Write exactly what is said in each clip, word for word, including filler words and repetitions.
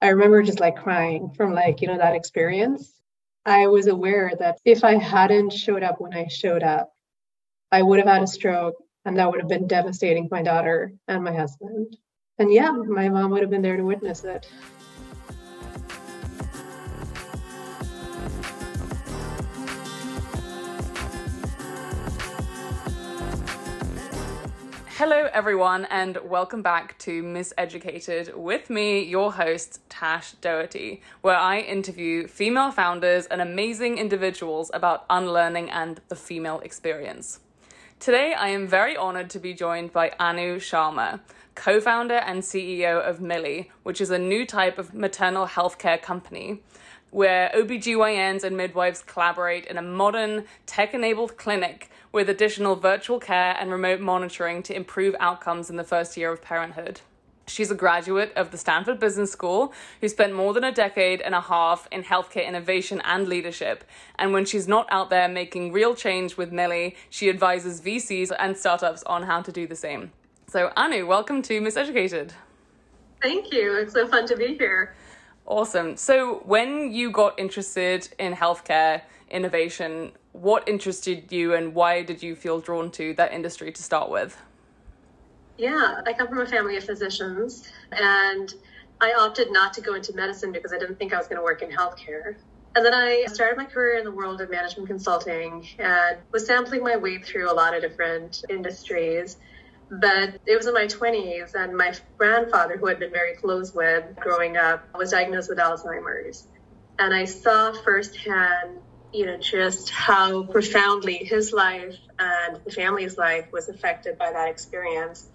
I remember just like crying from like, you know, that experience. I was aware that if I hadn't showed up when I showed up, I would have had a stroke, and that would have been devastating for my daughter and my husband. And yeah, my mom would have been there to witness it. Hello, everyone, and welcome back to Miseducated with me, your host, Tash Doherty, where I interview female founders and amazing individuals about unlearning and the female experience. Today, I am very honored to be joined by Anu Sharma, co-founder and C E O of Millie, which is a new type of maternal healthcare company, where O B G Y Ns and midwives collaborate in a modern, tech-enabled clinic with additional virtual care and remote monitoring to improve outcomes in the first year of parenthood. She's a graduate of the Stanford Business School who spent more than a decade and a half in healthcare innovation and leadership. And when she's not out there making real change with Millie, she advises V Cs and startups on how to do the same. So Anu, welcome to Miseducated. Thank you. It's so fun to be here. Awesome. So when you got interested in healthcare innovation, what interested you and why did you feel drawn to that industry to start with? Yeah, I come from a family of physicians, and I opted not to go into medicine because I didn't think I was going to work in healthcare. And then I started my career in the world of management consulting and was sampling my way through a lot of different industries. But it was in my twenties, and my grandfather, who I'd been very close with growing up, was diagnosed with Alzheimer's. And I saw firsthand, you know, just how profoundly his life and the family's life was affected by that experience.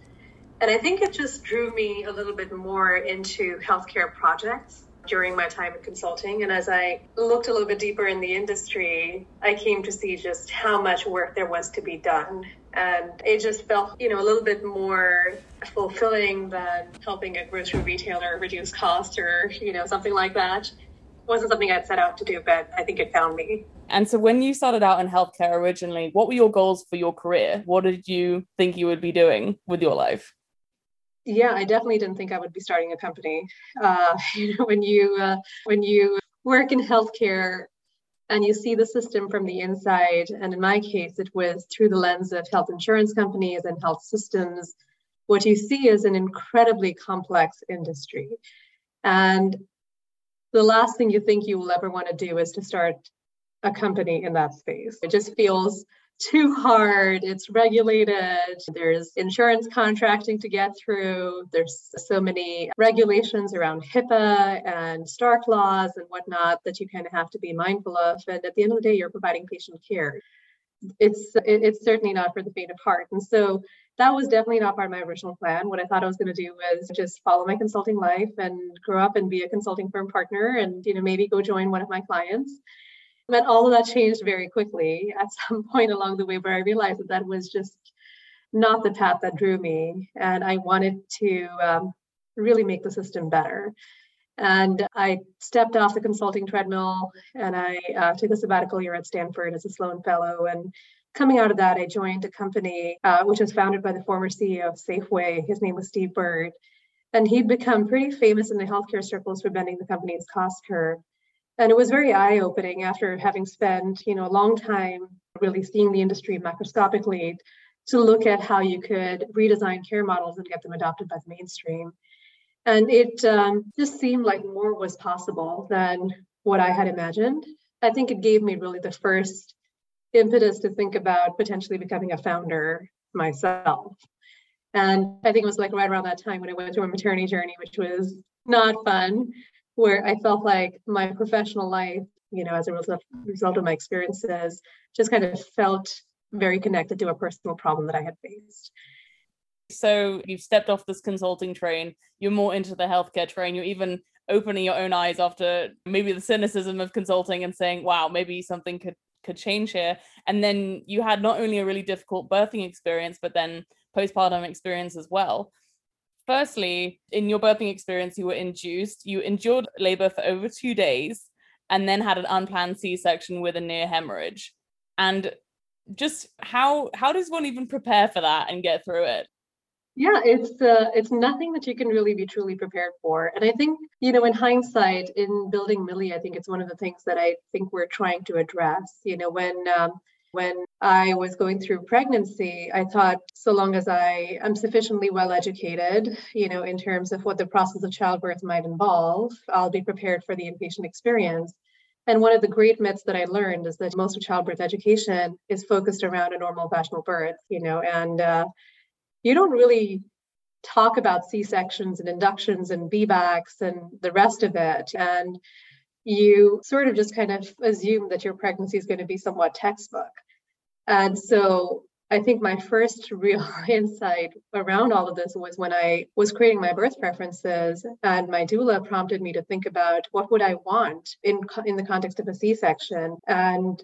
And I think it just drew me a little bit more into healthcare projects during my time in consulting. And as I looked a little bit deeper in the industry, I came to see just how much work there was to be done. And it just felt, you know, a little bit more fulfilling than helping a grocery retailer reduce costs or, you know, something like that. It wasn't something I'd set out to do, but I think it found me. And so when you started out in healthcare originally, what were your goals for your career? What did you think you would be doing with your life? Yeah, I definitely didn't think I would be starting a company. Uh, you know, when you uh, when you work in healthcare and you see the system from the inside, and in my case, it was through the lens of health insurance companies and health systems, what you see is an incredibly complex industry. And the last thing you think you will ever want to do is to start a company in that space. It just feels too hard. It's regulated. There's insurance contracting to get through. There's so many regulations around HIPAA and Stark laws and whatnot that you kind of have to be mindful of. And at the end of the day, you're providing patient care. It's it's certainly not for the faint of heart. And so that was definitely not part of my original plan. What I thought I was going to do was just follow my consulting life and grow up and be a consulting firm partner and, you know, maybe go join one of my clients. But all of that changed very quickly at some point along the way, where I realized that that was just not the path that drew me. And I wanted to um, really make the system better. And I stepped off the consulting treadmill, and I uh, took a sabbatical year at Stanford as a Sloan Fellow. And coming out of that, I joined a company uh, which was founded by the former C E O of Safeway. His name was Steve Byrd. And he'd become pretty famous in the healthcare circles for bending the company's cost curve. And it was very eye-opening after having spent, you know, a long time really seeing the industry macroscopically to look at how you could redesign care models and get them adopted by the mainstream. And it um, just seemed like more was possible than what I had imagined. I think it gave me really the first impetus to think about potentially becoming a founder myself. And I think it was like right around that time when I went through a maternity journey, which was not fun, where I felt like my professional life, you know, as a result, result of my experiences, just kind of felt very connected to a personal problem that I had faced. So you've stepped off this consulting train, you're more into the healthcare train, you're even opening your own eyes after maybe the cynicism of consulting and saying, wow, maybe something could, could change here. And then you had not only a really difficult birthing experience, but then postpartum experience as well. Firstly, in your birthing experience, you were induced, you endured labor for over two days and then had an unplanned C-section with a near hemorrhage. And just how how does one even prepare for that and get through it? Yeah, it's uh, it's nothing that you can really be truly prepared for. And I think, you know, in hindsight, in building Millie, I think it's one of the things that I think we're trying to address. You know, when um, when I was going through pregnancy, I thought, so long as I am sufficiently well educated, you know, in terms of what the process of childbirth might involve, I'll be prepared for the inpatient experience. And one of the great myths that I learned is that most of childbirth education is focused around a normal vaginal birth, you know, and uh, you don't really talk about C-sections and inductions and V BACs and the rest of it. And you sort of just kind of assume that your pregnancy is going to be somewhat textbook. And so I think my first real insight around all of this was when I was creating my birth preferences, and my doula prompted me to think about what would I want in in the context of a C-section. And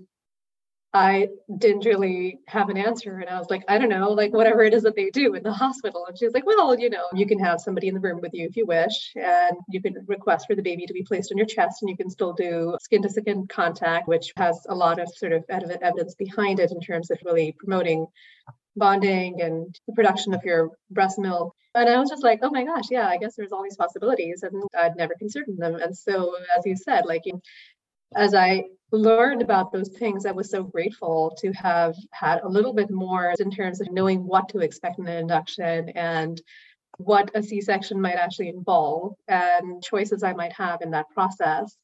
I didn't really have an answer. And I was like, I don't know, like whatever it is that they do in the hospital. And she was like, well, you know, you can have somebody in the room with you if you wish, and you can request for the baby to be placed on your chest, and you can still do skin to skin contact, which has a lot of sort of evidence behind it in terms of really promoting bonding and the production of your breast milk. And I was just like, oh my gosh, yeah, I guess there's all these possibilities, and I'd never considered them. And so, as you said, like, as I learned about those things, I was so grateful to have had a little bit more in terms of knowing what to expect in an induction and what a C-section might actually involve and choices I might have in that process,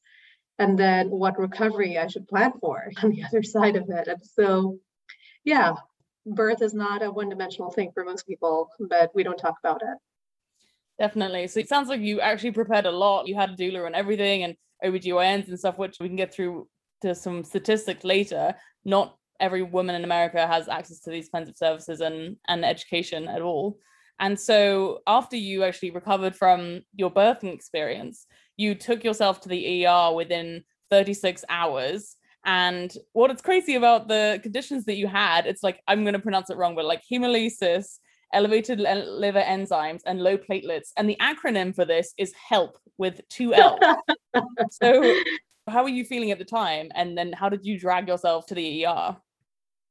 and then what recovery I should plan for on the other side of it. And so, yeah, birth is not a one-dimensional thing for most people, but we don't talk about it. Definitely. So it sounds like you actually prepared a lot. You had a doula and everything, and O B G Y Ns and stuff, which we can get through to some statistics later. Not every woman in America has access to these kinds of services and, and education at all. And so after you actually recovered from your birthing experience, you took yourself to the E R within thirty-six hours. And what it's crazy about the conditions that you had, it's like, I'm going to pronounce it wrong, but like hemolysis, elevated liver enzymes, and low platelets. And the acronym for this is HELP with two L's. So how were you feeling at the time? And then how did you drag yourself to the E R?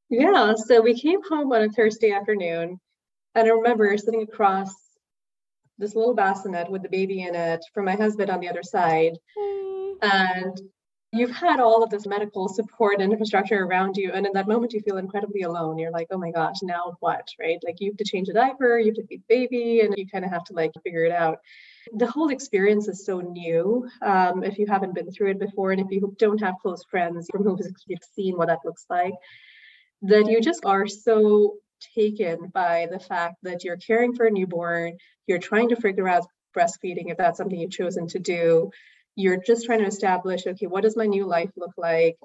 Yeah, so we came home on a Thursday afternoon. And I remember sitting across this little bassinet with the baby in it from my husband on the other side. Mm. And you've had all of this medical support and infrastructure around you. And in that moment, you feel incredibly alone. You're like, oh my gosh, now what, right? Like you have to change a diaper, you have to feed baby, and you kind of have to like figure it out. The whole experience is so new. Um, if you haven't been through it before, and if you don't have close friends from whom you've seen what that looks like, that you just are so taken by the fact that you're caring for a newborn, you're trying to figure out breastfeeding if that's something you've chosen to do. You're just trying to establish, okay, what does my new life look like?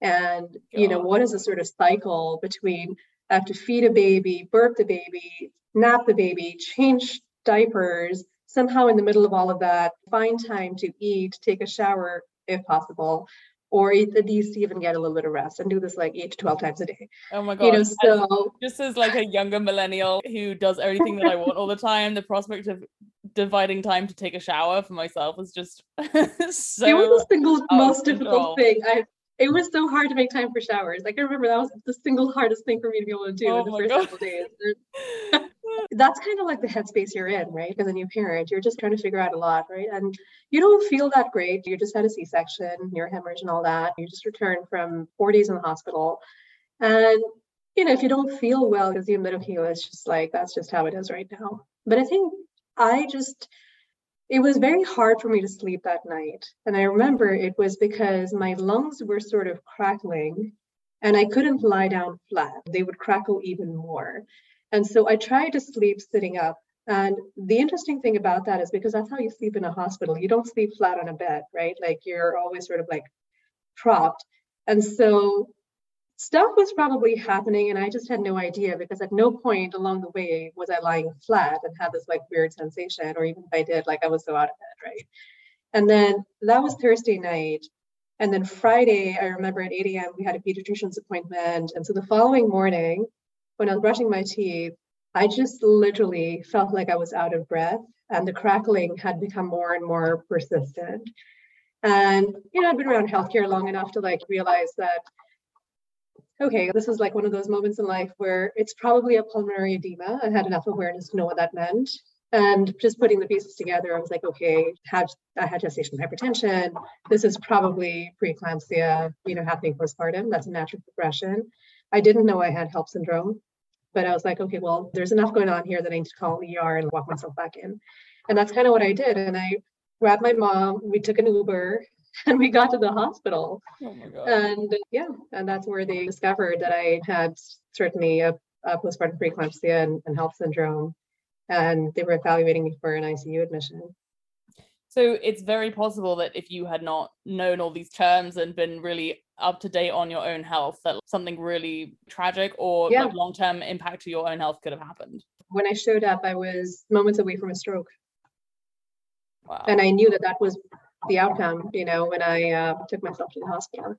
And, you know, what is the sort of cycle between I have to feed a baby, burp the baby, nap the baby, change diapers, somehow in the middle of all of that, find time to eat, take a shower if possible, or at least even get a little bit of rest, and do this like eight to twelve times a day. Oh my God. You know, so just as like a younger millennial who does everything that I want all the time, the prospect of dividing time to take a shower for myself is just so... It was the single most difficult thing. I, it was so hard to make time for showers. Like I remember that was the single hardest thing for me to be able to do oh in the first God. couple days. That's kind of like the headspace you're in, right? As a new parent, you're just trying to figure out a lot, right? And you don't feel that great. You just had a C-section, neurohemorrhage and all that. You just returned from four days in the hospital. And, you know, if you don't feel well, assume that, okay, it's just like, that's just how it is right now. But I think I just, it was very hard for me to sleep that night. And I remember it was because my lungs were sort of crackling and I couldn't lie down flat. They would crackle even more. And so I tried to sleep sitting up. And the interesting thing about that is because that's how you sleep in a hospital. You don't sleep flat on a bed, right? Like you're always sort of like propped. And so stuff was probably happening and I just had no idea, because at no point along the way was I lying flat and had this like weird sensation, or even if I did, like I was so out of it, right? And then that was Thursday night. And then Friday, I remember at eight a.m. we had a pediatrician's appointment. And so the following morning, when I was brushing my teeth, I just literally felt like I was out of breath, and the crackling had become more and more persistent. And, you know, I'd been around healthcare long enough to like realize that okay, this is like one of those moments in life where it's probably a pulmonary edema. I had enough awareness to know what that meant. And just putting the pieces together, I was like, okay, had, I had gestational hypertension. This is probably preeclampsia, you know, happening postpartum. That's a natural progression. I didn't know I had HELP syndrome, but I was like, okay, well, there's enough going on here that I need to call E R and walk myself back in. And that's kind of what I did. And I grabbed my mom, we took an Uber, and we got to the hospital. Oh my God. And yeah, and that's where they discovered that I had certainly a, a postpartum preeclampsia and, and HELP syndrome. And they were evaluating me for an I C U admission. So it's very possible that if you had not known all these terms and been really up to date on your own health, that something really tragic or yeah. like long-term impact to your own health could have happened. When I showed up, I was moments away from a stroke. Wow. And I knew that that was the outcome, you know, when I uh, took myself to the hospital.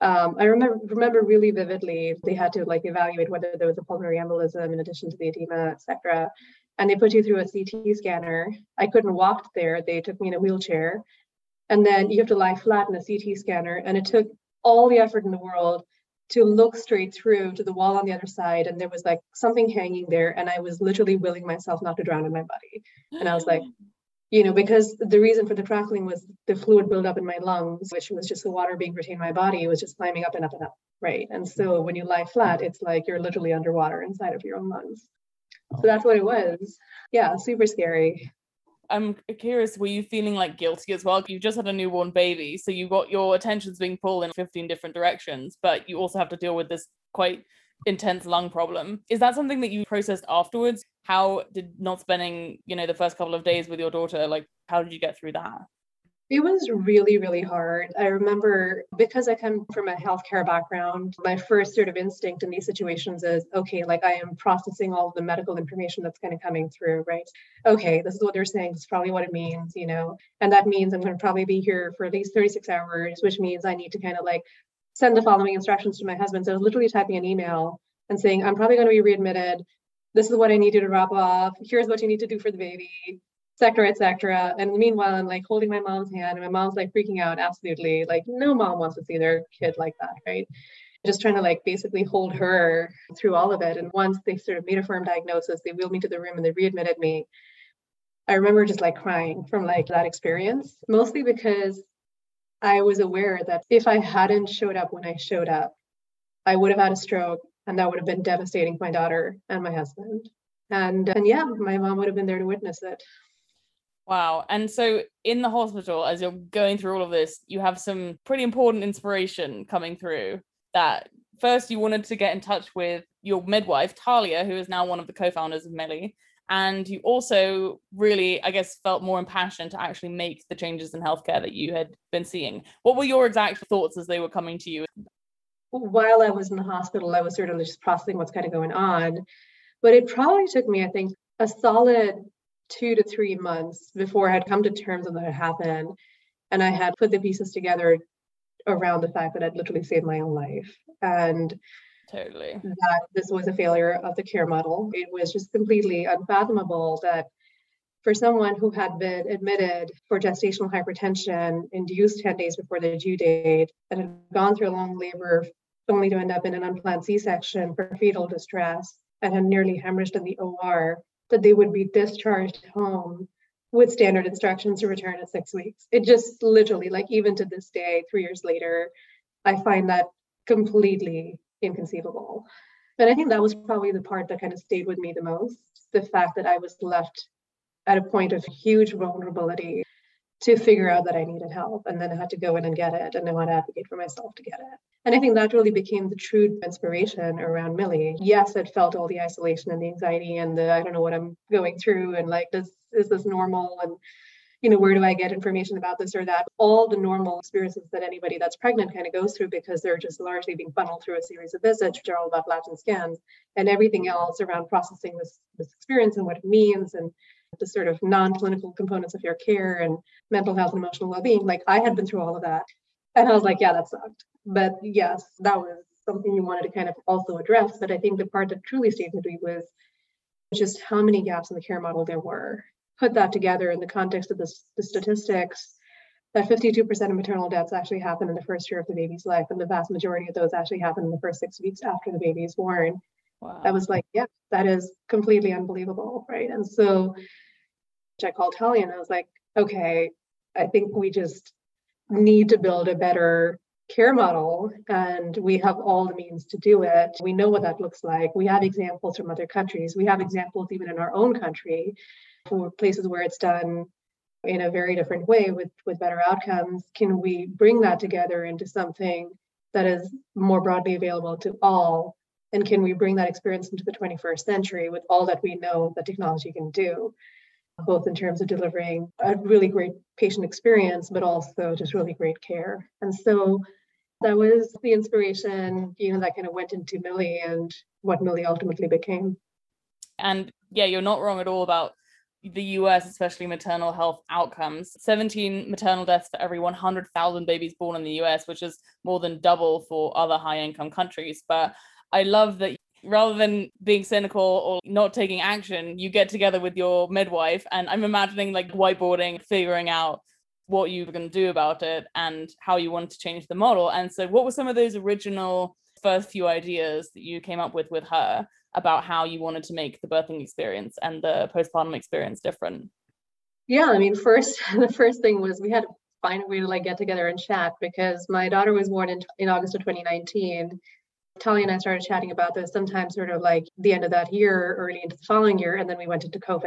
Um, I remember remember really vividly, they had to like evaluate whether there was a pulmonary embolism in addition to the edema, et cetera. And they put you through a C T scanner. I couldn't walk there. They took me in a wheelchair. And then you have to lie flat in a C T scanner. And it took all the effort in the world to look straight through to the wall on the other side. And there was like something hanging there. And I was literally willing myself not to drown in my body. And I was like, you know, because the reason for the crackling was the fluid buildup in my lungs, which was just the water being retained in my body. It was just climbing up and up and up, right? And so when you lie flat, it's like you're literally underwater inside of your own lungs. So that's what it was. Yeah, super scary. I'm curious, were you feeling like guilty as well? You just had a newborn baby, so you got your attentions being pulled in fifteen different directions, but you also have to deal with this quite intense lung problem. Is that something that you processed afterwards? How did not spending, you know, the first couple of days with your daughter, like, how did you get through that? It was really, really hard. I remember because I come from a healthcare background, my first sort of instinct in these situations is, okay, like I am processing all the medical information that's kind of coming through, right? Okay, this is what they're saying. This is probably what it means, you know, and that means I'm going to probably be here for at least thirty-six hours, which means I need to kind of like send the following instructions to my husband. So I was literally typing an email and saying, I'm probably going to be readmitted. This is what I need you to wrap off. Here's what you need to do for the baby, et cetera, et cetera. And meanwhile, I'm like holding my mom's hand and my mom's like freaking out. Absolutely. Like no mom wants to see their kid like that, right? Just trying to like basically hold her through all of it. And once they sort of made a firm diagnosis, they wheeled me to the room and they readmitted me. I remember just like crying from like that experience, mostly because I was aware that if I hadn't showed up when I showed up, I would have had a stroke, and that would have been devastating for my daughter and my husband. And, and yeah, my mom would have been there to witness it. Wow. And so in the hospital, as you're going through all of this, you have some pretty important inspiration coming through that first you wanted to get in touch with your midwife, Talia, who is now one of the co-founders of Millie. And you also really, I guess, felt more impassioned to actually make the changes in healthcare that you had been seeing. What were your exact thoughts as they were coming to you? While I was in the hospital, I was sort of just processing what's kind of going on. But it probably took me, I think, a solid two to three months before I had come to terms with what had happened. And I had put the pieces together around the fact that I'd literally saved my own life. And totally. That this was a failure of the care model. It was just completely unfathomable that for someone who had been admitted for gestational hypertension, induced ten days before the due date, and had gone through a long labor only to end up in an unplanned C-section for fetal distress, and had nearly hemorrhaged in the O R, that they would be discharged home with standard instructions to return at six weeks. It just literally, like even to this day, three years later, I find that completely inconceivable. And I think that was probably the part that kind of stayed with me the most, the fact that I was left at a point of huge vulnerability to figure out that I needed help. And then I had to go in and get it. And I want to advocate for myself to get it. And I think that really became the true inspiration around Millie. Yes, I'd felt all the isolation and the anxiety and the, I don't know what I'm going through. And like, does, is this normal? And, you know, where do I get information about this or that? All the normal experiences that anybody that's pregnant kind of goes through, because they're just largely being funneled through a series of visits, which are all about labs and scans, and everything else around processing this, this experience and what it means and the sort of non-clinical components of your care and mental health and emotional well-being. Like I had been through all of that. And I was like, yeah, that sucked. But yes, that was something you wanted to kind of also address. But I think the part that truly stayed with me was just how many gaps in the care model there were. Put that together in the context of the, the statistics, that fifty-two percent of maternal deaths actually happen in the first year of the baby's life, and the vast majority of those actually happen in the first six weeks after the baby is born. Wow. I was like, yeah, that is completely unbelievable, right? And so I called Talia and I was like, okay, I think we just need to build a better care model, and we have all the means to do it. We know what that looks like. We have examples from other countries. We have examples even in our own country for places where it's done in a very different way with, with better outcomes. Can we bring that together into something that is more broadly available to all? And can we bring that experience into the twenty-first century with all that we know that technology can do, both in terms of delivering a really great patient experience, but also just really great care? And so that was the inspiration, you know, that kind of went into Millie and what Millie ultimately became. And yeah, you're not wrong at all about the U S, especially maternal health outcomes. seventeen maternal deaths for every one hundred thousand babies born in the U S, which is more than double for other high-income countries. But I love that rather than being cynical or not taking action, you get together with your midwife, and I'm imagining like whiteboarding, figuring out what you were going to do about it and how you wanted to change the model. And so what were some of those original first few ideas that you came up with with her about how you wanted to make the birthing experience and the postpartum experience different? Yeah, I mean, first, the first thing was we had to find a way to like get together and chat, because my daughter was born in, in August of twenty nineteen. Talia and I started chatting about this sometime sort of like the end of that year, early into the following year, and then we went into COVID.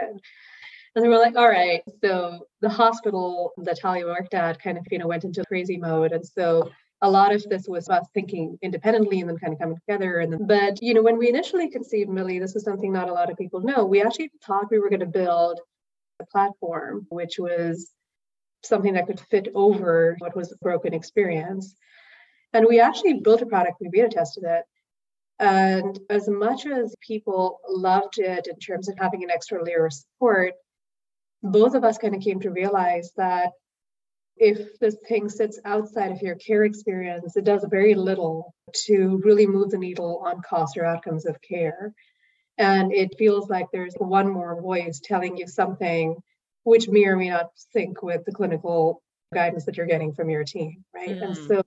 And then we're like, all right, so the hospital that Talia worked at kind of, you know, went into crazy mode. And so a lot of this was us thinking independently and then kind of coming together. And then, but, you know, when we initially conceived Millie, this is something not a lot of people know, we actually thought we were going to build a platform, which was something that could fit over what was a broken experience. And we actually built a product, we beta tested it. And as much as people loved it in terms of having an extra layer of support, both of us kind of came to realize that if this thing sits outside of your care experience, it does very little to really move the needle on cost or outcomes of care. And it feels like there's one more voice telling you something which may or may not sync with the clinical guidance that you're getting from your team, right? Mm. And so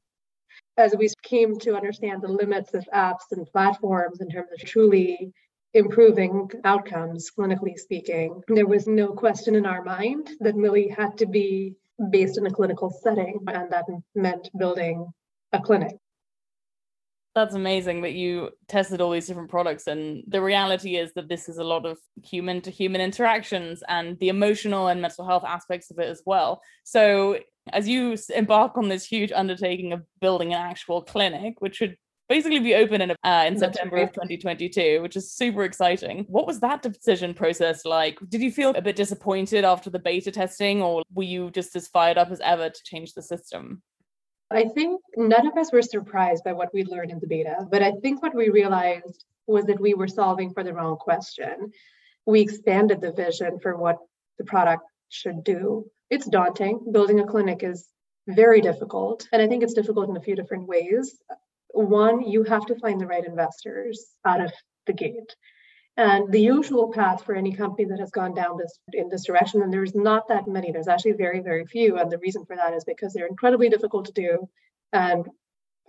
as we came to understand the limits of apps and platforms in terms of truly improving outcomes, clinically speaking, there was no question in our mind that Millie had to be based in a clinical setting, and that meant building a clinic. That's amazing that you tested all these different products, and the reality is that this is a lot of human to human interactions and the emotional and mental health aspects of it as well. So as you embark on this huge undertaking of building an actual clinic, which should basically be open in, uh, in September of twenty twenty-two, which is super exciting. What was that decision process like? Did you feel a bit disappointed after the beta testing, or were you just as fired up as ever to change the system? I think none of us were surprised by what we learned in the beta, but I think what we realized was that we were solving for the wrong question. We expanded the vision for what the product should do. It's daunting. Building a clinic is very difficult. And I think it's difficult in a few different ways. One, you have to find the right investors out of the gate. And the usual path for any company that has gone down this in this direction, and there's not that many, there's actually very, very few. And the reason for that is because they're incredibly difficult to do. And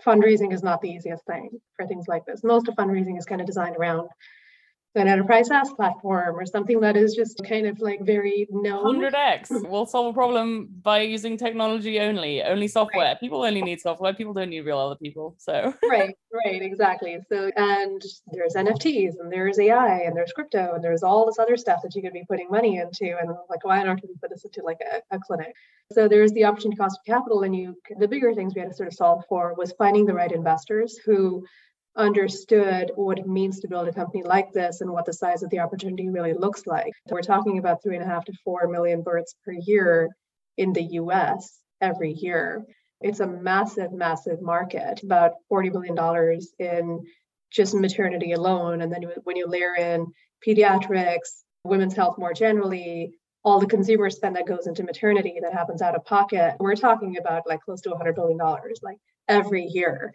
fundraising is not the easiest thing for things like this. Most of fundraising is kind of designed around an enterprise SaaS platform or something that is just kind of like very known. one hundred X, we'll solve a problem by using technology only, only software. Right. People only need software. People don't need real other people. So right, right, exactly. So, and there's N F Ts and there's A I and there's crypto and there's all this other stuff that you could be putting money into. And like, why aren't we put this into like a, a clinic? So there's the opportunity cost of capital. And you, the bigger things we had to sort of solve for was finding the right investors who understood what it means to build a company like this and what the size of the opportunity really looks like. We're talking about three and a half to four million births per year in the U S every year. It's a massive, massive market, about forty billion dollars in just maternity alone. And then when you layer in pediatrics, women's health more generally, all the consumer spend that goes into maternity that happens out of pocket, we're talking about like close to one hundred billion dollars like every year.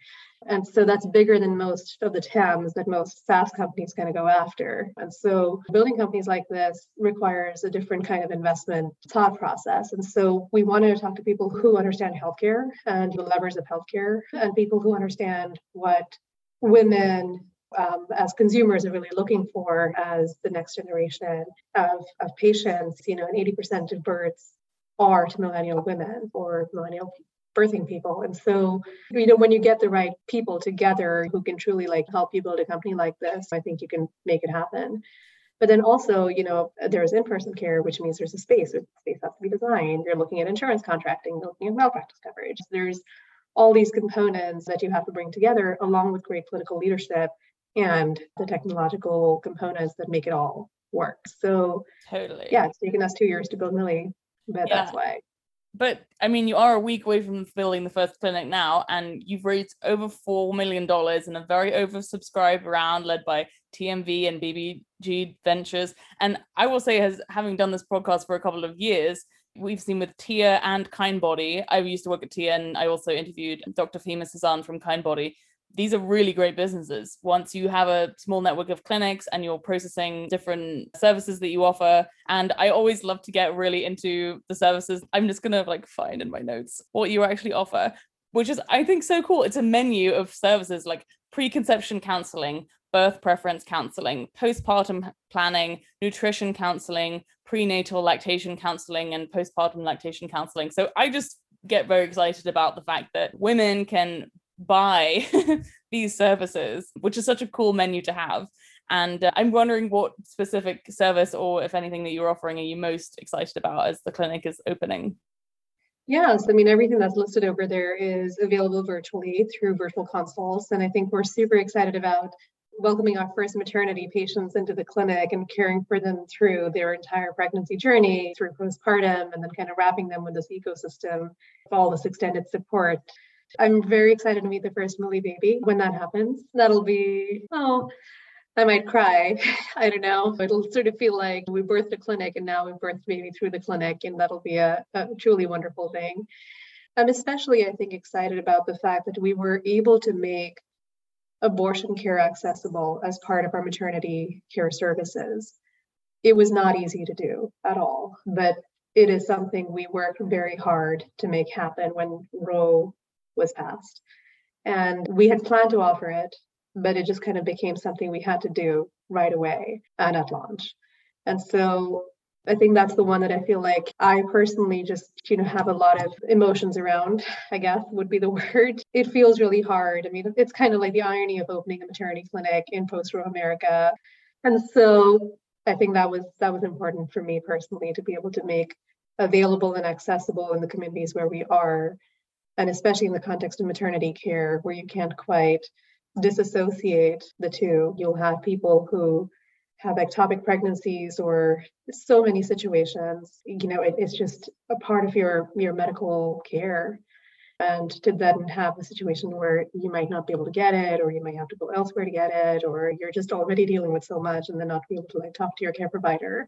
And so that's bigger than most of the T A Ms that most SaaS companies kind of go after. And so building companies like this requires a different kind of investment thought process. And so we wanted to talk to people who understand healthcare and the levers of healthcare, and people who understand what women Um, as consumers are really looking for as the next generation of, of patients. You know, and eighty percent of births are to millennial women or millennial birthing people. And so, you know, when you get the right people together who can truly like help you build a company like this, I think you can make it happen. But then also, you know, there's in-person care, which means there's a space. The space has to be designed. You're looking at insurance contracting, you're looking at malpractice coverage. There's all these components that you have to bring together, along with great political leadership and the technological components that make it all work. So totally. Yeah, it's taken us two years to build Millie, but yeah. That's why. But I mean, you are a week away from building the first clinic now, and you've raised over four million dollars in a very oversubscribed round led by T M V and B B G Ventures. And I will say, as having done this podcast for a couple of years, we've seen with Tia and KindBody. I used to work at Tia, and I also interviewed Doctor Fima Sazan from KindBody. These are really great businesses. Once you have a small network of clinics and you're processing different services that you offer. And I always love to get really into the services. I'm just going to like find in my notes what you actually offer, which is, I think, so cool. It's a menu of services like preconception counseling, birth preference counseling, postpartum planning, nutrition counseling, prenatal lactation counseling, and postpartum lactation counseling. So I just get very excited about the fact that women can buy these services, which is such a cool menu to have. And uh, I'm wondering what specific service, or if anything, that you're offering are you most excited about as the clinic is opening? Yes, I mean, everything that's listed over there is available virtually through virtual consults. And I think we're super excited about welcoming our first maternity patients into the clinic and caring for them through their entire pregnancy journey, through postpartum, and then kind of wrapping them with this ecosystem of all this extended support. I'm very excited to meet the first Millie baby. When that happens, that'll be, oh, I might cry. I don't know. It'll sort of feel like we birthed a clinic and now we birthed baby through the clinic, and that'll be a, a truly wonderful thing. I'm especially, I think, excited about the fact that we were able to make abortion care accessible as part of our maternity care services. It was not easy to do at all, but it is something we worked very hard to make happen when Roe was passed. And we had planned to offer it, but it just kind of became something we had to do right away and at launch. And so I think that's the one that I feel like I personally just, you know, have a lot of emotions around, I guess would be the word. It feels really hard. I mean, it's kind of like the irony of opening a maternity clinic in post-Roe America. And so I think that was that was important for me personally to be able to make available and accessible in the communities where we are. And especially in the context of maternity care, where you can't quite disassociate the two. You'll have people who have ectopic pregnancies or so many situations. You know, it, it's just a part of your, your medical care. And to then have a situation where you might not be able to get it, or you might have to go elsewhere to get it, or you're just already dealing with so much and then not be able to like talk to your care provider.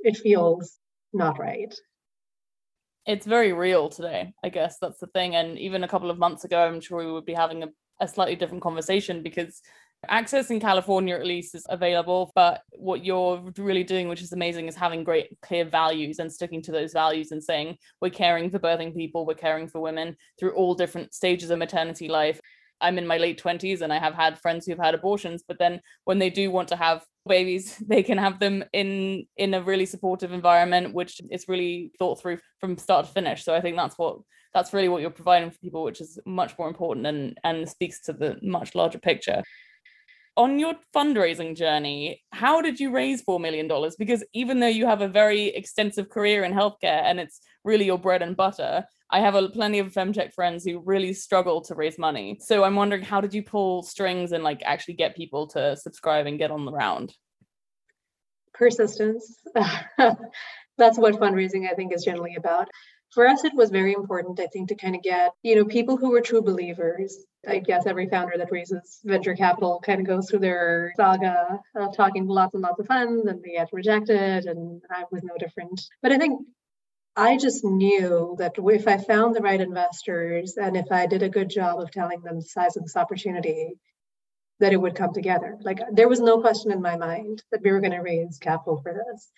It feels not right. It's very real today, I guess that's the thing. And even a couple of months ago, I'm sure we would be having a, a slightly different conversation, because access in California at least is available. But what you're really doing, which is amazing, is having great clear values and sticking to those values and saying we're caring for birthing people, we're caring for women through all different stages of maternity life. I'm in my late twenties and I have had friends who've had abortions, but then when they do want to have babies, they can have them in in a really supportive environment, which is really thought through from start to finish. So I think that's what that's really what you're providing for people, which is much more important and and speaks to the much larger picture. On your fundraising journey, how did you raise four million dollars? Because even though you have a very extensive career in healthcare and it's really your bread and butter, I have a, plenty of femtech friends who really struggle to raise money. So I'm wondering, how did you pull strings and like actually get people to subscribe and get on the round? Persistence. That's what fundraising I think is generally about. for us, it was very important, I think, to kind of get, you know, people who were true believers. I guess every founder that raises venture capital kind of goes through their saga of talking to lots and lots of funds, and they get rejected, and I was no different. But I think I just knew that if I found the right investors and if I did a good job of telling them the size of this opportunity, that it would come together. Like, there was no question in my mind that we were going to raise capital for this.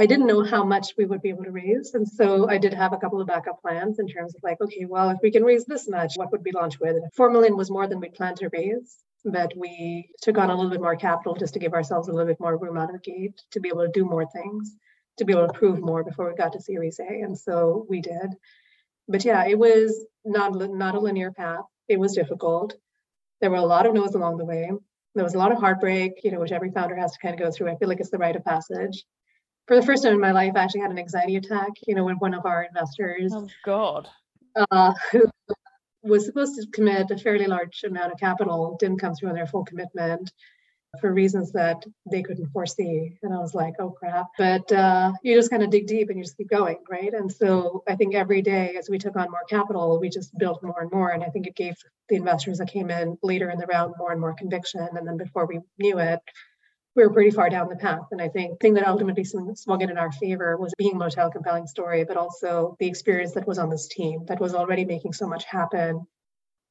I didn't know how much we would be able to raise. And so I did have a couple of backup plans in terms of like, okay, well, if we can raise this much, what would we launch with? four million was more than we planned to raise, but we took on a little bit more capital just to give ourselves a little bit more room out of the gate to be able to do more things, to be able to prove more before we got to Series A. And so we did. But yeah, it was not, not a linear path. It was difficult. There were a lot of no's along the way. There was a lot of heartbreak, you know, which every founder has to kind of go through. I feel like it's the rite of passage. For the first time in my life, I actually had an anxiety attack, you know, when one of our investors, oh God, uh, who was supposed to commit a fairly large amount of capital, didn't come through on their full commitment for reasons that they couldn't foresee. And I was like, oh crap. But uh, you just kind of dig deep and you just keep going, right? And so I think every day as we took on more capital, we just built more and more. And I think it gave the investors that came in later in the round more and more conviction. And then before we knew it, we were pretty far down the path. And I think the thing that ultimately swung it in our favor was being able to tell a compelling story, but also the experience that was on this team that was already making so much happen.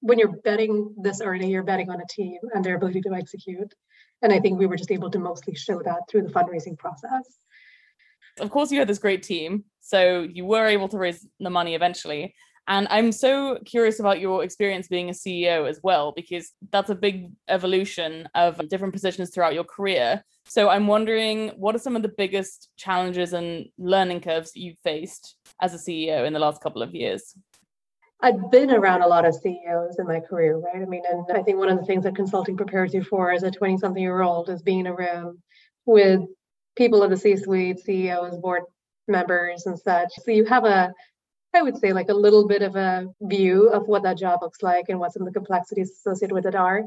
When you're betting this early, you're betting on a team and their ability to execute. And I think we were just able to mostly show that through the fundraising process. Of course, you had this great team, so you were able to raise the money eventually. And I'm so curious about your experience being a C E O as well, because that's a big evolution of different positions throughout your career. So I'm wondering, what are some of the biggest challenges and learning curves that you've faced as a C E O in the last couple of years? I've been around a lot of C E Os in my career, right? I mean, and I think one of the things that consulting prepares you for as a twenty-something-year-old is being in a room with people of the C-suite, C E Os, board members and such. So you have a, I would say, like a little bit of a view of what that job looks like and what some of the complexities associated with it are.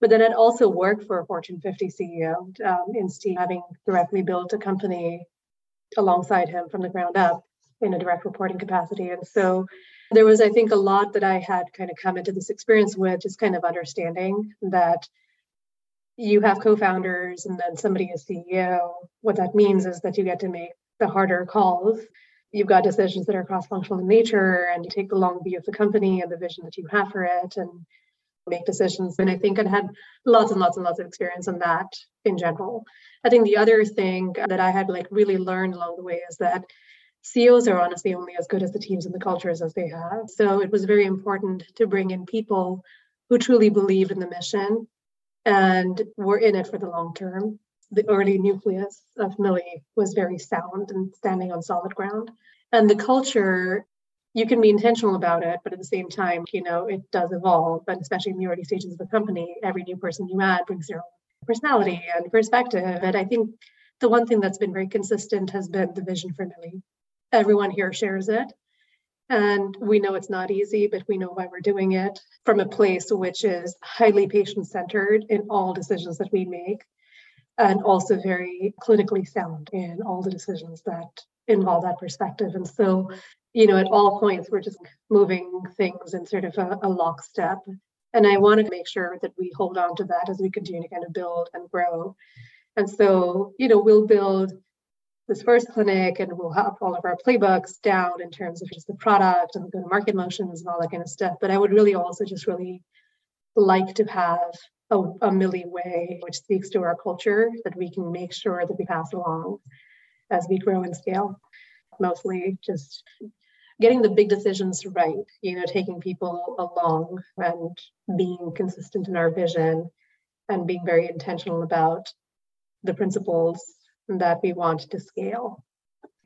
But then I'd also worked for a Fortune fifty C E O um, in Steve, having directly built a company alongside him from the ground up in a direct reporting capacity. And so there was, I think, a lot that I had kind of come into this experience with, just kind of understanding that you have co-founders and then somebody is C E O. What that means is that you get to make the harder calls. You've got decisions that are cross-functional in nature, and you take the long view of the company and the vision that you have for it and make decisions. And I think I had lots and lots and lots of experience on that in general. I think the other thing that I had like really learned along the way is that C E Os are honestly only as good as the teams and the cultures as they have. So it was very important to bring in people who truly believed in the mission and were in it for the long term. The early nucleus of Millie was very sound and standing on solid ground. And the culture, you can be intentional about it, but at the same time, you know, it does evolve. And especially in the early stages of the company, every new person you add brings their own personality and perspective. And I think the one thing that's been very consistent has been the vision for Millie. Everyone here shares it. And we know it's not easy, but we know why we're doing it from a place which is highly patient-centered in all decisions that we make, and also very clinically sound in all the decisions that involve that perspective. And so, you know, at all points, we're just moving things in sort of a, a lockstep. And I want to make sure that we hold on to that as we continue to kind of build and grow. And so, you know, we'll build this first clinic and we'll have all of our playbooks down in terms of just the product and the go-to-market motions and all that kind of stuff. But I would really also just really like to have a, a Millie way, which speaks to our culture, that we can make sure that we pass along as we grow and scale. Mostly just getting the big decisions right, you know, taking people along and being consistent in our vision and being very intentional about the principles that we want to scale.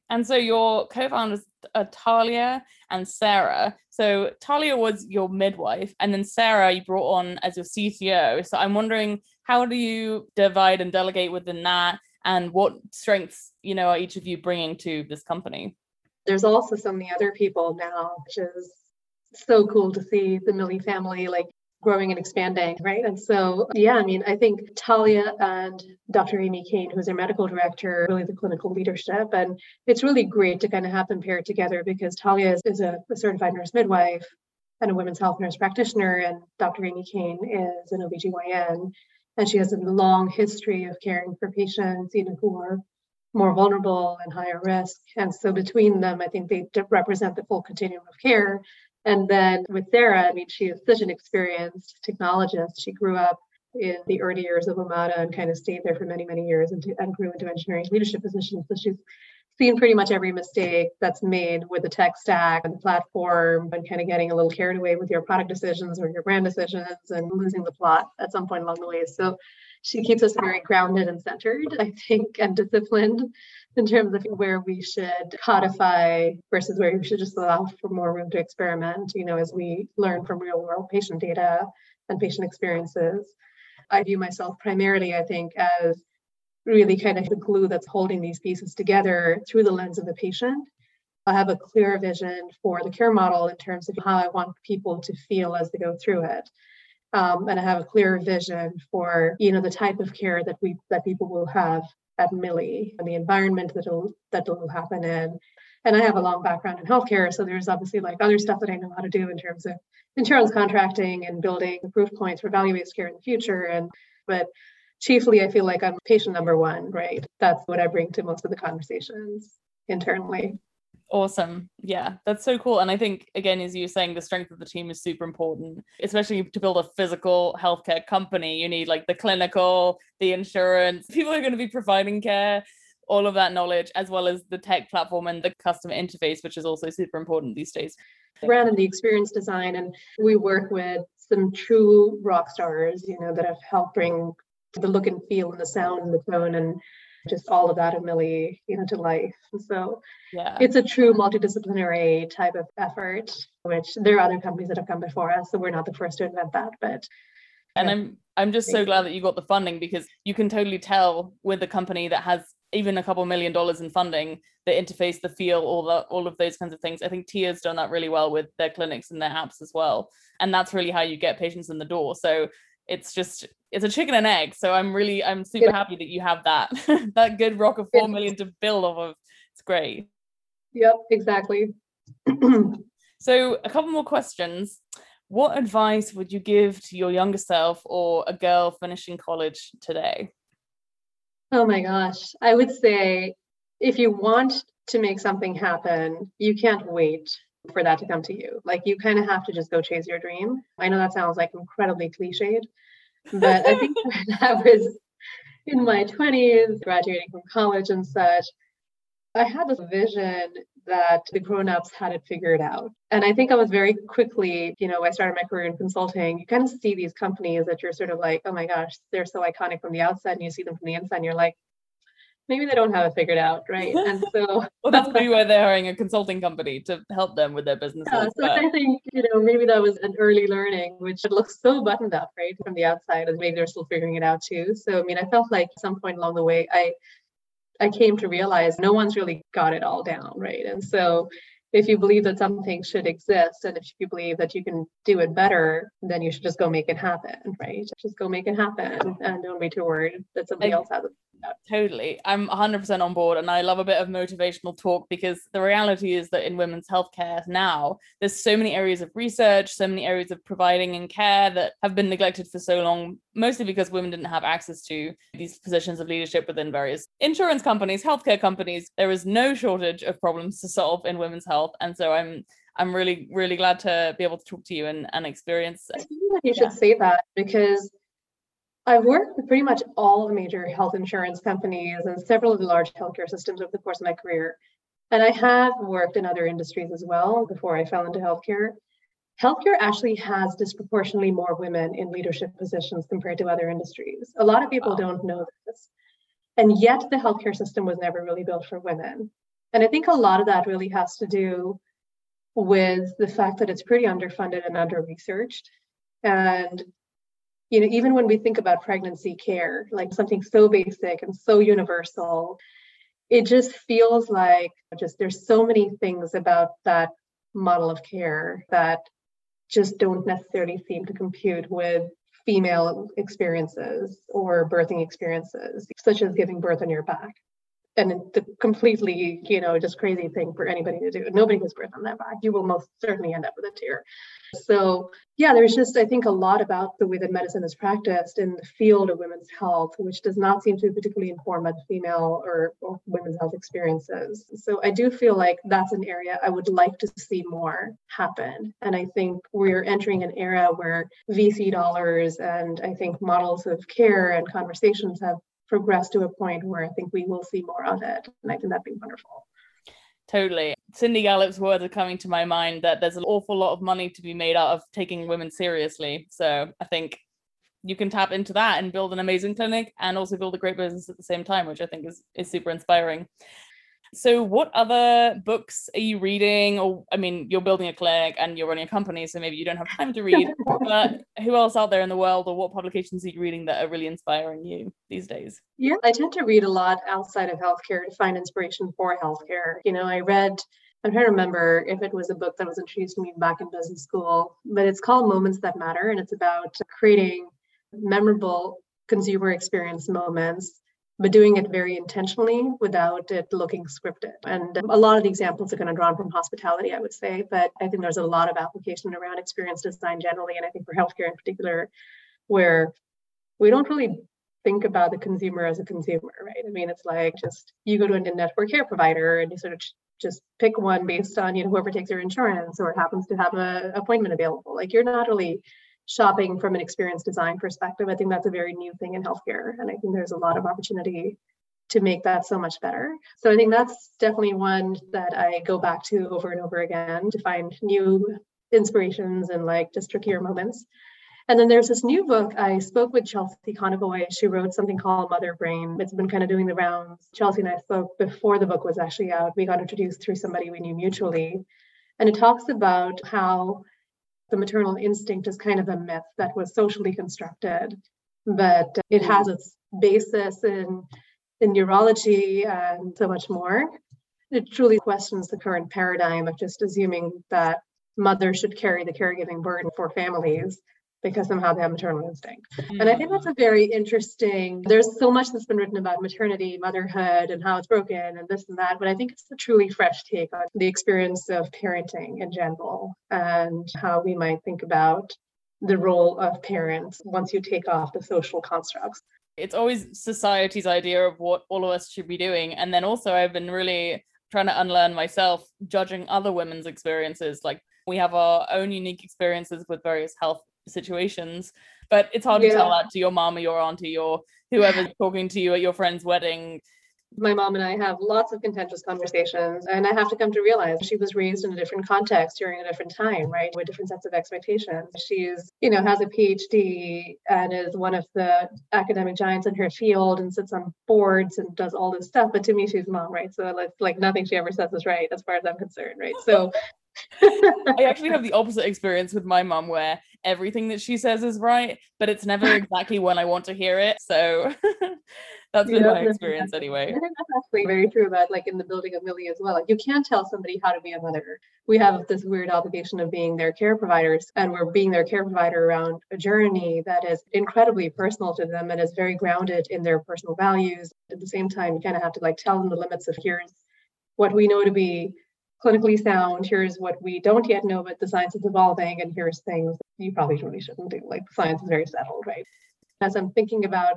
And so your co-founders are Talia and Sarah. So Talia was your midwife, and then Sarah you brought on as your C T O. So I'm wondering, how do you divide and delegate within that? And what strengths, you know, are each of you bringing to this company? There's also so many other people now, which is so cool to see the Millie family, like growing and expanding, right? And so, yeah, I mean, I think Talia and Doctor Amy Kane, who's our medical director, really the clinical leadership. And it's really great to kind of have them paired together because Talia is, is a, a certified nurse midwife and a women's health nurse practitioner. And Doctor Amy Kane is an O B G Y N. And she has a long history of caring for patients, you know, who are more vulnerable and higher risk. And so between them, I think they represent the full continuum of care. And then with Sarah, I mean, she is such an experienced technologist. She grew up in the early years of Omada and kind of stayed there for many, many years and, to, and grew into engineering leadership positions. So she's seen pretty much every mistake that's made with the tech stack and the platform and kind of getting a little carried away with your product decisions or your brand decisions and losing the plot at some point along the way. So she keeps us very grounded and centered, I think, and disciplined in terms of where we should codify versus where we should just allow for more room to experiment, you know, as we learn from real world patient data and patient experiences. I view myself primarily, I think, as really kind of the glue that's holding these pieces together through the lens of the patient. I have a clearer vision for the care model in terms of how I want people to feel as they go through it. Um, and I have a clearer vision for, you know, the type of care that we that people will have at Millie and the environment that it'll, that it'll happen in. And I have a long background in healthcare, so there's obviously like other stuff that I know how to do in terms of insurance contracting and building proof points for value-based care in the future. And but chiefly, I feel like I'm patient number one, right? That's what I bring to most of the conversations internally. Awesome. Yeah, that's so cool. And I think, again, as you're saying, the strength of the team is super important, especially to build a physical healthcare company. You need like the clinical, the insurance, people who are going to be providing care, all of that knowledge, as well as the tech platform and the customer interface, which is also super important these days. Brand and the experience design. And we work with some true rock stars, you know, that have helped bring the look and feel and the sound and the tone and just all of that of Millie, you know, to life. And so yeah, it's a true multidisciplinary type of effort, which there are other companies that have come before us, so we're not the first to invent that. But and yeah. I'm I'm just so glad that you got the funding, because you can totally tell with a company that has even a couple million dollars in funding, the interface, the feel, all the, all of those kinds of things. I think Tia's done that really well with their clinics and their apps as well. And that's really how you get patients in the door. So it's just, it's a chicken and egg. So I'm really, I'm super happy that you have that, that good rock of four million to build off of. It's great. Yep, exactly. So a couple more questions. What advice would you give to your younger self or a girl finishing college today? Oh my gosh. I would say if you want to make something happen, you can't wait for that to come to you. Like you kind of have to just go chase your dream. I know that sounds like incredibly cliched, but I think when I was in my twenties, graduating from college and such, I had this vision that the grown-ups had it figured out. And I think I was very quickly, you know, I started my career in consulting. You kind of see these companies that you're sort of like, oh my gosh, they're so iconic from the outside, and you see them from the inside and you're like, maybe they don't have it figured out, right? And so, well, that's maybe why they're hiring a consulting company to help them with their businesses. Yeah, so but I think, you know, maybe that was an early learning, which it looks so buttoned up, right, from the outside, and maybe they're still figuring it out too. So, I mean, I felt like at some point along the way, I I came to realize no one's really got it all down, right? And so, if you believe that something should exist, and if you believe that you can do it better, then you should just go make it happen, right? Just go make it happen, and don't be too worried that somebody else has it. Totally. I'm one hundred percent on board, and I love a bit of motivational talk, because the reality is that in women's healthcare now, there's so many areas of research, so many areas of providing and care that have been neglected for so long, mostly because women didn't have access to these positions of leadership within various insurance companies, healthcare companies. There is no shortage of problems to solve in women's health. And so I'm I'm really, really glad to be able to talk to you and, and experience. I think that you yeah. should say that, because I've worked with pretty much all the major health insurance companies and several of the large healthcare systems over the course of my career. And I have worked in other industries as well before I fell into healthcare. Healthcare actually has disproportionately more women in leadership positions compared to other industries. A lot of people wow. don't know this. And yet the healthcare system was never really built for women. And I think a lot of that really has to do with the fact that it's pretty underfunded and under-researched. And you know, even when we think about pregnancy care, like something so basic and so universal, it just feels like just there's so many things about that model of care that just don't necessarily seem to compute with female experiences or birthing experiences, such as giving birth on your back. And the completely, you know, just crazy thing for anybody to do. Nobody gives birth on their back. You will most certainly end up with a tear. So yeah, there's just, I think, a lot about the way that medicine is practiced in the field of women's health, which does not seem to be particularly informed by the female or, or women's health experiences. So I do feel like that's an area I would like to see more happen. And I think we're entering an era where V C dollars and I think models of care and conversations have progress to a point where I think we will see more of it. And I think that'd be wonderful. Totally. Cindy Gallup's words are coming to my mind that there's an awful lot of money to be made out of taking women seriously. So I think you can tap into that and build an amazing clinic and also build a great business at the same time, which I think is, is super inspiring. So what other books are you reading? Or I mean, you're building a clinic and you're running a company, so maybe you don't have time to read. But who else out there in the world, or what publications are you reading that are really inspiring you these days? Yeah, I tend to read a lot outside of healthcare to find inspiration for healthcare. You know, I read, I'm trying to remember if it was a book that was introduced to me back in business school, but it's called Moments That Matter. And it's about creating memorable consumer experience moments, but doing it very intentionally without it looking scripted. And a lot of the examples are kind of drawn from hospitality, I would say, but I think there's a lot of application around experience design generally, and I think for healthcare in particular, where we don't really think about the consumer as a consumer, right? I mean, it's like just, you go to an in-network care provider and you sort of just pick one based on, you know, whoever takes your insurance or happens to have an appointment available. Like, you're not really shopping from an experience design perspective. I think that's a very new thing in healthcare. And I think there's a lot of opportunity to make that so much better. So I think that's definitely one that I go back to over and over again to find new inspirations and like just trickier moments. And then there's this new book. I spoke with Chelsea Conaway. She wrote something called Mother Brain. It's been kind of doing the rounds. Chelsea and I spoke before the book was actually out. We got introduced through somebody we knew mutually. And it talks about how the maternal instinct is kind of a myth that was socially constructed, but it has its basis in, in neurology and so much more. It truly questions the current paradigm of just assuming that mothers should carry the caregiving burden for families because somehow they have maternal instinct. And I think that's a very interesting, there's so much that's been written about maternity, motherhood, and how it's broken and this and that, but I think it's a truly fresh take on the experience of parenting in general and how we might think about the role of parents once you take off the social constructs. It's always society's idea of what all of us should be doing. And then also I've been really trying to unlearn myself, judging other women's experiences. Like, we have our own unique experiences with various health situations, but it's hard yeah. to tell that to your mom or your auntie or whoever's talking to you at your friend's wedding. My mom and I have lots of contentious conversations, and I have to come to realize she was raised in a different context during a different time, right, with different sets of expectations. She's, you know, has a P H D and is one of the academic giants in her field and sits on boards and does all this stuff, but to me she's mom, right? So it's like nothing she ever says is right as far as I'm concerned, right? So I actually have the opposite experience with my mum, where everything that she says is right, but it's never exactly when I want to hear it. So that's been yeah, my experience anyway. I think that's actually very true about like in the building of Millie as well. Like, you can't tell somebody how to be a mother. We have this weird obligation of being their care providers, and we're being their care provider around a journey that is incredibly personal to them and is very grounded in their personal values. At the same time, you kind of have to like tell them the limits of here's what we know to be clinically sound, here's what we don't yet know, but the science is evolving, and here's things you probably really shouldn't do. Like, science is very settled, right? As I'm thinking about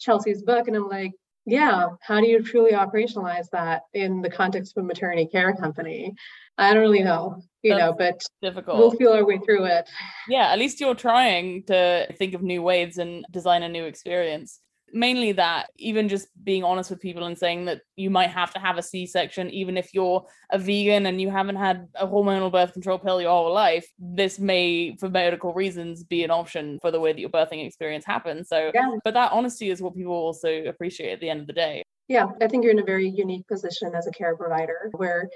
Chelsea's book, and I'm like, yeah, how do you truly operationalize that in the context of a maternity care company? I don't really know, you That's know, but difficult. We'll feel our way through it. Yeah, at least you're trying to think of new ways and design a new experience. Mainly that, even just being honest with people and saying that you might have to have a C-section, even if you're a vegan and you haven't had a hormonal birth control pill your whole life, this may, for medical reasons, be an option for the way that your birthing experience happens. So, yeah. But that honesty is what people also appreciate at the end of the day. Yeah, I think you're in a very unique position as a care provider where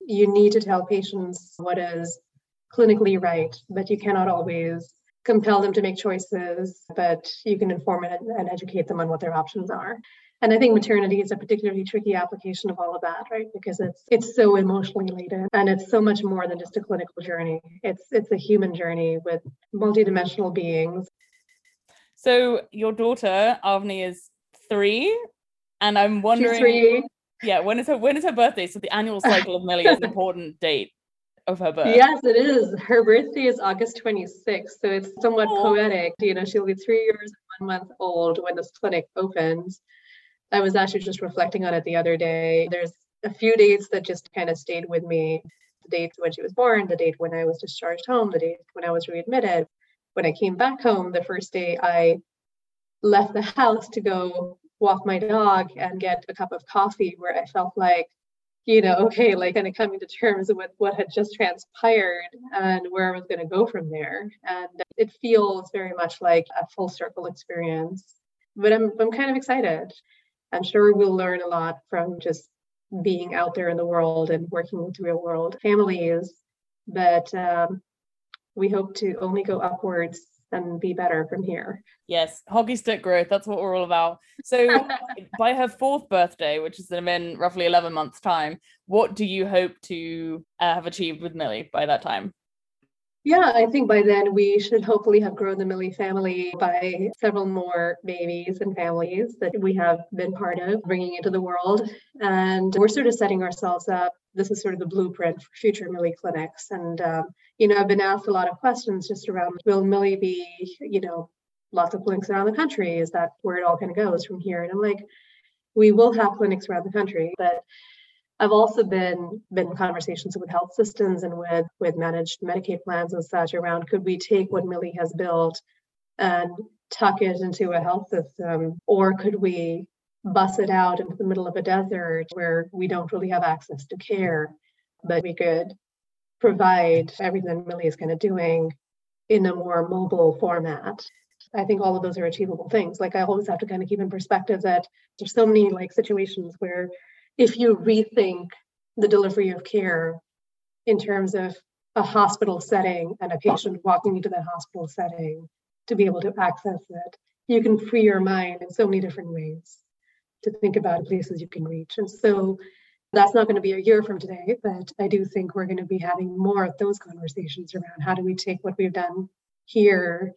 you need to tell patients what is clinically right, but you cannot always compel them to make choices, but you can inform and, and educate them on what their options are. And I think maternity is a particularly tricky application of all of that, right? Because it's it's so emotionally laden, and it's so much more than just a clinical journey. It's it's a human journey with multidimensional beings. So your daughter, Avni, is three, and I'm wondering, she's three. Yeah, when is her when is her birthday? So the annual cycle of Millie is an important date of her birth. Yes, it is. Her birthday is August twenty-sixth, so it's somewhat oh. poetic. You know, she'll be three years and one month old when this clinic opens. I was actually just reflecting on it the other day. There's a few dates that just kind of stayed with me. The date when she was born, the date when I was discharged home, the date when I was readmitted, when I came back home, the first day I left the house to go walk my dog and get a cup of coffee, where I felt like, you know, okay, like kind of coming to terms with what had just transpired and where I was going to go from there. And it feels very much like a full circle experience, but I'm I'm kind of excited. I'm sure we'll learn a lot from just being out there in the world and working with real world families, but um, we hope to only go upwards and be better from here. Yes, hockey stick growth, that's what we're all about. So by her fourth birthday, which is in roughly eleven months time, what do you hope to uh, have achieved with Millie by that time? Yeah, I think by then we should hopefully have grown the Millie family by several more babies and families that we have been part of bringing into the world. And we're sort of setting ourselves up. This is sort of the blueprint for future Millie clinics. And, um, you know, I've been asked a lot of questions just around, will Millie be, you know, lots of clinics around the country? Is that where it all kind of goes from here? And I'm like, we will have clinics around the country, but I've also been been in conversations with health systems and with with managed Medicaid plans and such around, could we take what Millie has built and tuck it into a health system, or could we bus it out into the middle of a desert where we don't really have access to care, but we could provide everything Millie is kind of doing in a more mobile format. I think all of those are achievable things. Like, I always have to kind of keep in perspective that there's so many like situations where if you rethink the delivery of care in terms of a hospital setting and a patient walking into that hospital setting to be able to access it, you can free your mind in so many different ways to think about places you can reach. And so that's not going to be a year from today, but I do think we're going to be having more of those conversations around how do we take what we've done here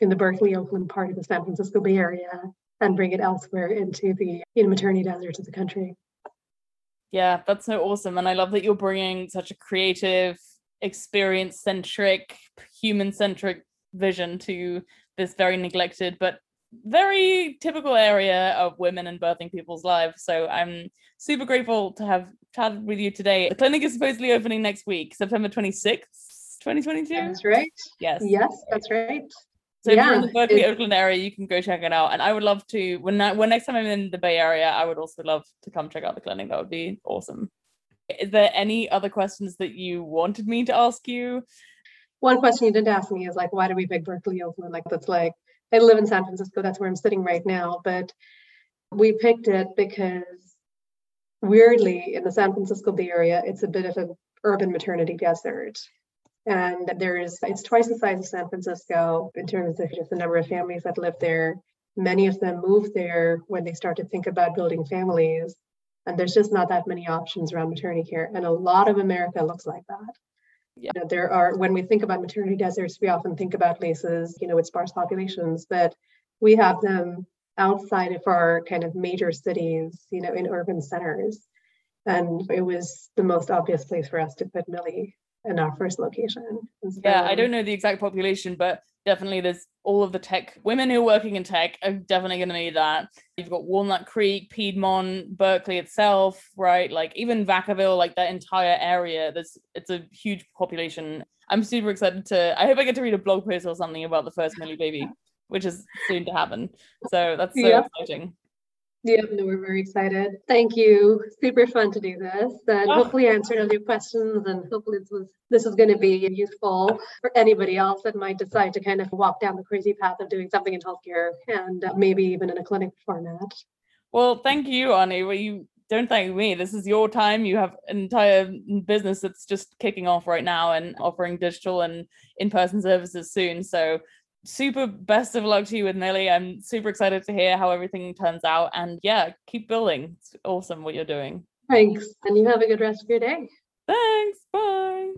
in the Berkeley, Oakland part of the San Francisco Bay Area and bring it elsewhere into the in maternity deserts of the country. Yeah, that's so awesome. And I love that you're bringing such a creative, experience-centric, human-centric vision to this very neglected, but very typical area of women and birthing people's lives. So I'm super grateful to have chatted with you today. The clinic is supposedly opening next week, September twenty-sixth, twenty twenty-two. That's right. Yes. Yes, that's right. So yeah, if you're in the Berkeley, Oakland area, you can go check it out. And I would love to, when I, when next time I'm in the Bay Area, I would also love to come check out the clinic. That would be awesome. Is there any other questions that you wanted me to ask you? One question you didn't ask me is like, why do we pick Berkeley, Oakland? Like, that's like, I live in San Francisco. That's where I'm sitting right now. But we picked it because weirdly in the San Francisco Bay Area, it's a bit of an urban maternity desert. And there is, it's twice the size of San Francisco in terms of just the number of families that live there. Many of them move there when they start to think about building families. And there's just not that many options around maternity care. And a lot of America looks like that. Yeah. You know, there are, when we think about maternity deserts, we often think about places, you know, with sparse populations, but we have them outside of our kind of major cities, you know, in urban centers. And it was the most obvious place for us to put Millie in our first location. So, yeah, I don't know the exact population, but definitely there's all of the tech women who are working in tech are definitely going to need that. You've got Walnut Creek, Piedmont, Berkeley itself, right? Like even Vacaville, like that entire area, there's it's a huge population. I'm super excited to, I hope I get to read a blog post or something about the first Millie baby, which is soon to happen. So that's so yeah. exciting. Yeah, no, we're very excited. Thank you. Super fun to do this. And oh. hopefully I answered all your questions, and hopefully this was this is going to be useful for anybody else that might decide to kind of walk down the crazy path of doing something in healthcare and uh, maybe even in a clinic format. Well, thank you, Anu. Well, you don't thank me. This is your time. You have an entire business that's just kicking off right now and offering digital and in-person services soon. So super best of luck to you with Millie. I'm super excited to hear how everything turns out. And yeah, keep building. It's awesome what you're doing. Thanks. And you have a good rest of your day. Thanks. Bye.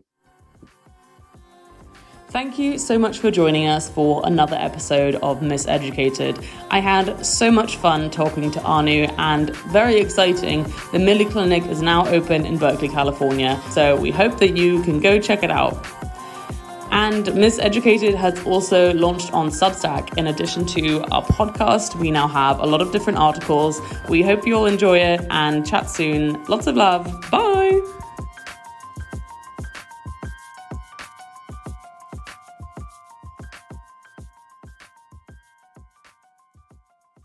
Thank you so much for joining us for another episode of Miseducated. I had so much fun talking to Anu, and very exciting, the Millie Clinic is now open in Berkeley, California. So we hope that you can go check it out. And Miseducated has also launched on Substack. In addition to our podcast, we now have a lot of different articles. We hope you all enjoy it and chat soon. Lots of love. Bye.